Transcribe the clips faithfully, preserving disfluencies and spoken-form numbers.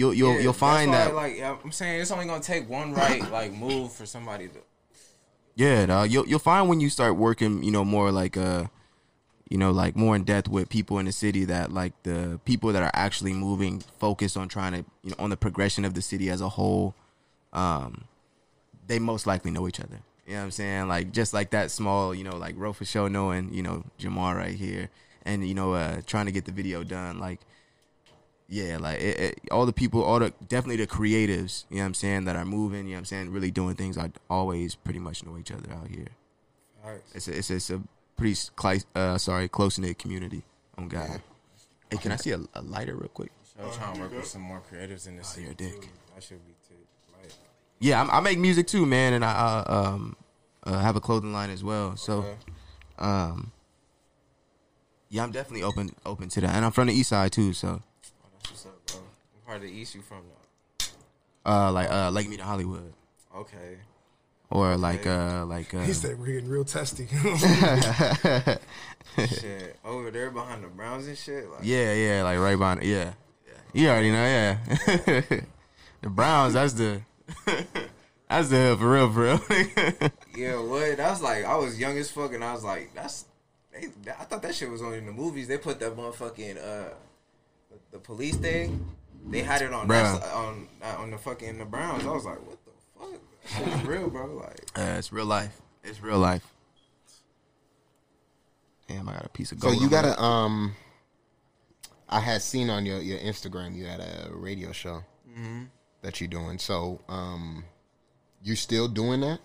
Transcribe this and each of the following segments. You'll you'll yeah, you'll find that. Like, like I'm saying, it's only gonna take one right like move for somebody to. Yeah, dog. You'll you'll find when you start working, you know, more like uh, you know, like more in depth with people in the city that like the people that are actually moving, focused on trying to, you know, on the progression of the city as a whole. Um, they most likely know each other. You know what I'm saying? Like just like that small, you know, like Rofa show knowing, you know, Jamar right here, and you know, uh, trying to get the video done, like. Yeah, like it, it, all the people, all the definitely the creatives, you know what I'm saying, that are moving, you know what I'm saying, really doing things. I always pretty much know each other out here. All right. It's a, it's a, it's a pretty close, uh, sorry, close knit community. Oh God. Yeah. Hey, can I see a, a lighter real quick? So I'm trying to work with some more creatives in this. Oh, you're a dick. I should be too. Like, yeah, I'm, I make music too, man, and I uh, um uh, have a clothing line as well. So, okay. um, yeah, I'm definitely open open to that, and I'm from the East Side too, so. Part of the East you from though? Uh, like uh, Lake Mead, Hollywood. Okay. Or like okay. uh, like uh. He said we're getting real testy. Shit, over there behind the Browns and shit. Like, yeah, yeah, like right behind. Yeah, yeah. You already know, yeah. yeah. The Browns, that's the, that's the hood for real, for real. Yeah, what? I was like, I was young as fuck, and I was like, that's. They, I thought that shit was only in the movies. They put that motherfucking uh. The police thing, they had it on that, on on the fucking the Browns. I was like, what the fuck? That shit's real, bro. Like, uh, it's real life. It's real life. Damn, I got a piece of gold. So you got a um. I had seen on your, your Instagram you had a radio show mm-hmm. that you're doing. So um, you still doing that?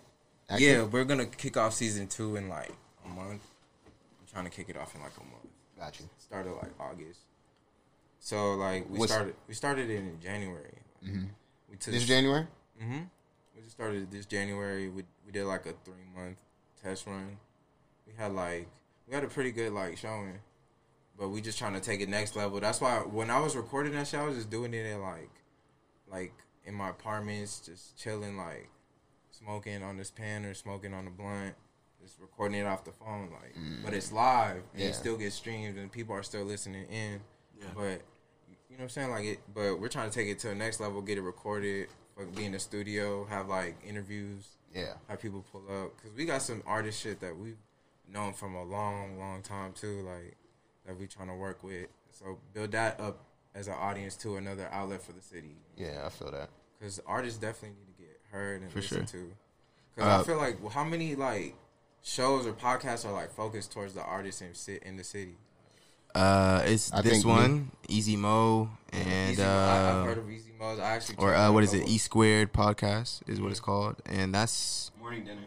Actually? Yeah, we're gonna kick off season two in like a month. I'm trying to kick it off in like a month. Gotcha. Started like August. So like we What's started, we started it in January. Mm-hmm. We took this January. Mm-hmm. We just started this January. We we did like a three month test run. We had like we had a pretty good like showing, but we just trying to take it next level. That's why when I was recording that shit, I was just doing it in like, like in my apartments, just chilling, like smoking on this pen or smoking on the blunt, just recording it off the phone. Like, mm. but it's live and yeah. it still gets streamed and people are still listening in. Yeah. But. You know what I'm saying? Like it, but we're trying to take it to the next level, get it recorded, like be in the studio, have like interviews, yeah, have people pull up, because we got some artist shit that we've known from a long, long time too, like that we trying to work with. So build that up as an audience to another outlet for the city. You know? Yeah, I feel that because artists definitely need to get heard and for listened sure. to. Because uh, I feel like well, how many like shows or podcasts are like focused towards the artists and sit in the city. Uh, it's I this one, we, Easy Mo, and Easy, uh, I, I've heard of Easy Mo's. I actually or uh, what is it? E Squared Podcast is what it's called, and that's Morning Dinner.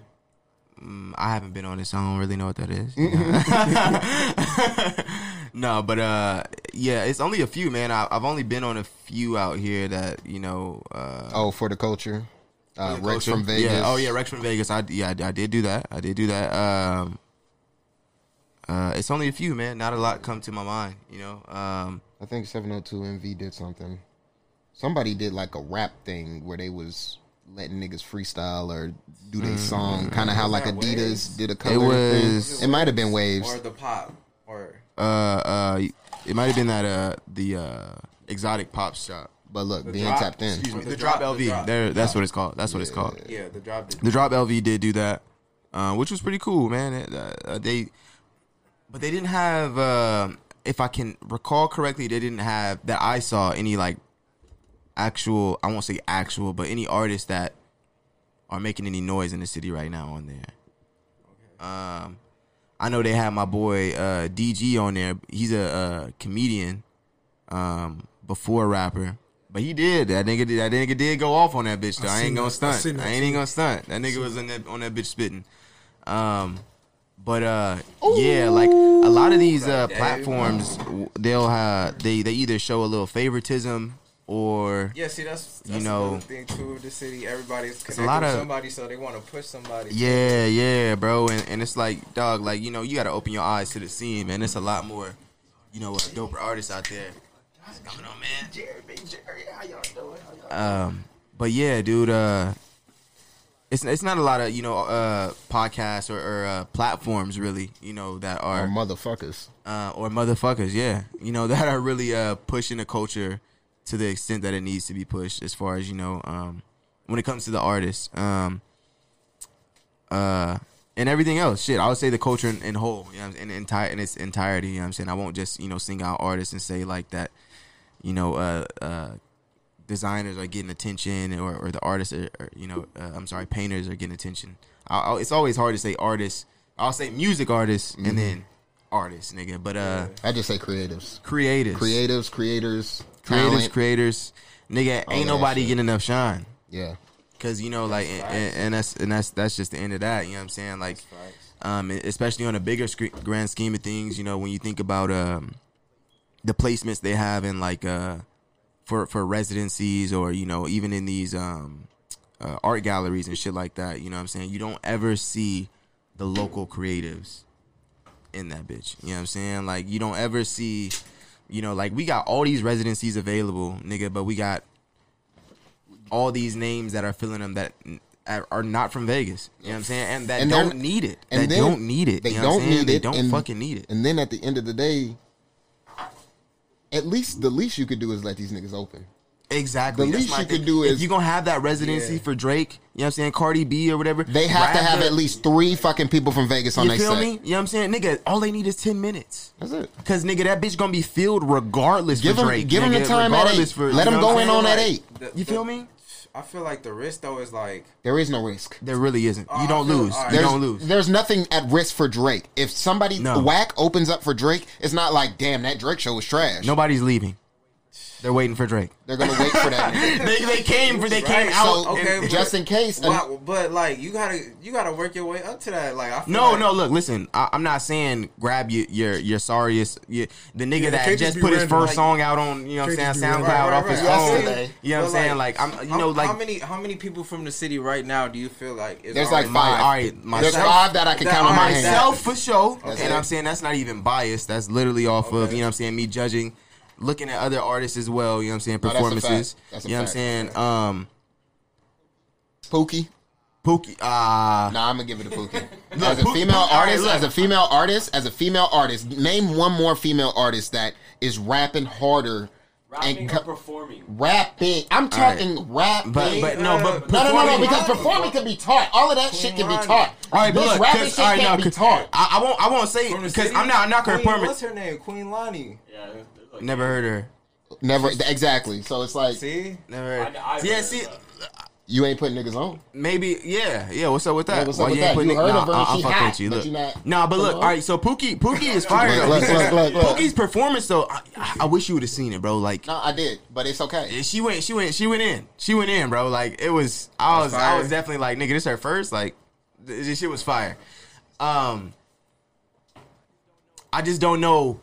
Um, I haven't been on it, so I don't really know what that is. No, but uh, yeah, it's only a few, man. I, I've only been on a few out here that you know. Uh, oh, for the culture, uh, for the Rex culture. From Vegas. Yeah. Oh yeah, Rex from Vegas. I yeah, I, I did do that. I did do that. Um. Uh, it's only a few, man. Not a lot come to my mind, you know. Um, I think seven oh two M V did something. Somebody did like a rap thing where they was letting niggas freestyle or do their mm, song, kind of how like Adidas waves? Did a cover. It was. Thing. It might have been Waves or the pop or. Uh, uh, it might have been that uh the uh exotic pop shop. But look, the they drop, ain't tapped in. Excuse me, the, the drop, drop L V. The drop, there, that's what it's called. That's what yeah. it's called. Yeah, the drop. The drop L V did do that, uh, which was pretty cool, man. It, uh, they. But they didn't have, uh, if I can recall correctly, they didn't have, that I saw any, like, actual, I won't say actual, but any artists that are making any noise in the city right now on there. Okay. Um, I know they had my boy uh, D G on there. He's a, a comedian um, before a rapper. But he did. That nigga did, that nigga did go off on that bitch, though. I, I ain't going to stunt. I, I ain't even going to stunt. That nigga was on that, on that bitch spitting. Um... But uh, yeah, like a lot of these uh, platforms, they'll have they, they either show a little favoritism or yeah, see that's, that's you know the thing too of the city. Everybody's connected with somebody, so they want to push somebody. Yeah, yeah, bro, and and it's like dog, like you know you gotta open your eyes to the scene, man. It's a lot more, you know, uh, doper artists out there. What's going on, man? Jerry, Jerry, how y'all doing? How y'all doing? Um, but yeah, dude. Uh. It's it's not a lot of, you know, uh, podcasts or, or uh, platforms, really, you know, that are... Or motherfuckers. Uh, or motherfuckers, yeah. You know, that are really uh, pushing the culture to the extent that it needs to be pushed as far as, you know, um, when it comes to the artists. Um, uh, and everything else. Shit, I would say the culture in, in whole, you know what I'm saying, in, enti- in its entirety, you know what I'm saying? I won't just, you know, sing out artists and say, like, that, you know, uh, uh, designers are getting attention or, or the artists are, or, you know, uh, I'm sorry, painters are getting attention. I, I, it's always hard to say artists. I'll say music artists mm-hmm. and then artists, nigga. But uh, I just say creatives. Creatives. Creatives, creators. Creators, talent. creators. Nigga, all ain't nobody shit. getting enough shine. Yeah. Because, you know, that's like, and, and that's and that's that's just the end of that, you know what I'm saying? Like, um, especially on a bigger sc- grand scheme of things, you know, when you think about um, the placements they have in, like, uh, for, for residencies or, you know, even in these um, uh, art galleries and shit like that, you know what I'm saying? You don't ever see the local creatives in that bitch, you know what I'm saying? Like, you don't ever see, you know, like, we got all these residencies available, nigga, but we got all these names that are filling them that are not from Vegas. You know what I'm saying? And that and don't need it. They don't need it. They you know don't need they it. They don't fucking need it. And then at the end of the day, at least the least you could do is let these niggas open. Exactly. The That's least you thing. could do is... If you're going to have that residency yeah. for Drake, you know what I'm saying, Cardi B or whatever... They have to have up. at least three fucking people from Vegas on their set. You feel me? You know what I'm saying? Nigga, all they need is ten minutes. That's it. Because, nigga, that bitch going to be filled regardless give for him, Drake. Give nigga, him the time at eight. For, let him go in on like, at eight. The, you feel the, me? I feel like the risk, though, is like... There is no risk. There really isn't. You don't lose. Right. You don't lose. There's nothing at risk for Drake. If somebody no. whack opens up for Drake, it's not like, damn, that Drake show was trash. Nobody's leaving. They're waiting for Drake. They're gonna wait for that. they they came for they right. came out. So, okay, and, just in case. Well, and, but like you gotta you gotta work your way up to that. Like I feel no like, no look listen I, I'm not saying grab your your, your sorriest your, the nigga yeah, that just put his first like, song out on you know what I'm saying SoundCloud right, right, off his right, phone. Right. You know what I'm like, saying like I'm you how, know like how many how many people from the city right now do you feel like is there's like five. My, all right, myself, there's five that I can that count on my hand. Myself for sure. And I'm saying that's not even biased. That's literally off of you know what I'm saying me judging. Looking at other artists as well, you know what I'm saying, performances. Oh, that's a fact. That's a you know fact. What I'm saying? Um, Pookie. Pookie. Uh, nah, I'm going to give it to Pookie. As a female artist, as a female artist, as a female artist, name one more female artist that is rapping harder. Rapping and co- or performing? Rapping. I'm talking right. rapping. But, but no, but no, no, no, no, because performing can be taught. All of that shit can be taught. All right, but look, rapping shit right, can no, be taught. I, I won't I won't say, because I'm not, I'm not going to perform it. What's her name? Queen Lonnie. Yeah, never heard her. Never exactly. So it's like see, never. Heard. I, I yeah, heard see, you ain't putting niggas on. Maybe yeah, yeah. What's up with that? Yeah, what's up well, with you that? Ain't you heard nah, of her? I'll, I'll fuck hot, with you. Look, but you nah, but look. All right, so Pookie, Pookie is fired. Look, look, look, look. Pookie's performance though. I, I, I wish you would have seen it, bro. Like no, I did, but it's okay. She went, she went, she went in, she went in, bro. Like it was, I was, was I was definitely like, nigga, this her first. Like this shit was fire. Um, I just don't know.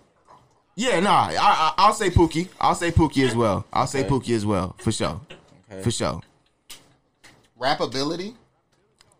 Yeah, nah, I, I, I'll say Pookie. I'll say Pookie as well. I'll say okay. Pookie as well, for sure. Okay. For sure. Rappability?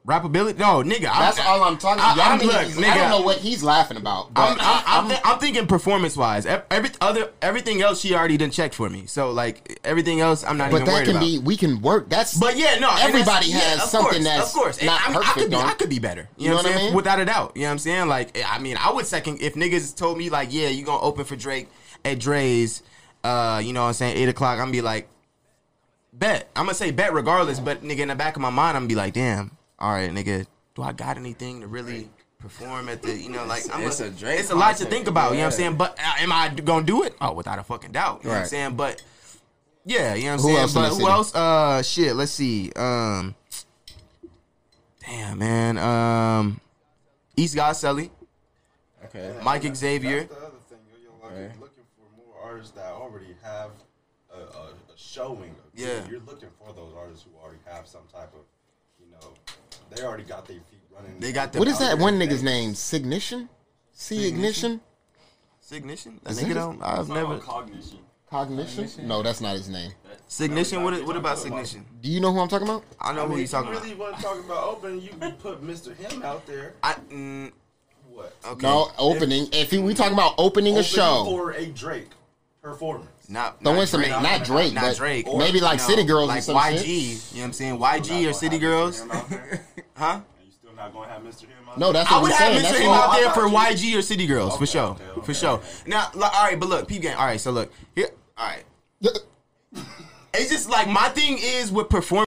Rappability? No, nigga. That's I'm, all I'm talking about. I, look, nigga, I don't know what he's laughing about. But I'm, I'm, I'm, I'm thinking performance-wise. Every other, everything else she already done checked for me. So, like, everything else I'm not but even worried about. But that can be, we can work. That's. But, yeah, no. Everybody has yeah, something course, that's of course. Not I, mean, perfect, I, could be, I could be better. You, you know what, what I mean? Saying? Without a doubt. You know what I'm saying? Like, I mean, I would second, if niggas told me, like, yeah, you gonna open for Drake at Dre's, uh, you know what I'm saying, eight o'clock, I'm be like, bet. I'm gonna say bet regardless, but, nigga, in the back of my mind, I'm gonna be like, damn. All right, nigga, do I got anything to really perform at the, you know, like, I'm it's, a, it's, a, it's a lot to think about, yeah. you know what I'm saying? But uh, am I going to do it? Oh, without a fucking doubt, you right. know what I'm saying? But, yeah, you know what I'm who saying? Else but who else? Uh, shit, let's see. Um, damn, man. Um, East Godselly. Okay. Mike that's, Xavier. That's the other thing. You're like, right. looking for more artists that already have a, a, a showing. Yeah. You're looking for those artists who already have some type of, you know, they already got their feet running. They got what is that one nigga's name? Signition? C Ignition? Signition? That nigga don't. I've never. Cognition. Cognition? No, that's not his name. Signition? What, what about Signition? Do you know who I'm talking about? I know I mean, who he's talking about. If you really want to talk about opening, you can put Mister Him out there. I. Mm, what? Okay. No, opening. If, if we talking about opening, opening a show. For a Drake performance. Not, not, Drake, somebody, not Drake, not but Drake, or, maybe like you know, City Girls like or some Y G, shit. You know what I'm saying? Y G or City Girls. Huh? You still not going to have Mister Him out there? No, that's what I would I'm have saying. Mister That's Him out there for Y G or City Girls, okay, for sure. Okay, okay, for sure. Okay. Now, all right, but look, peep game. All right, so look. Here, all right. it's just like my thing is with performing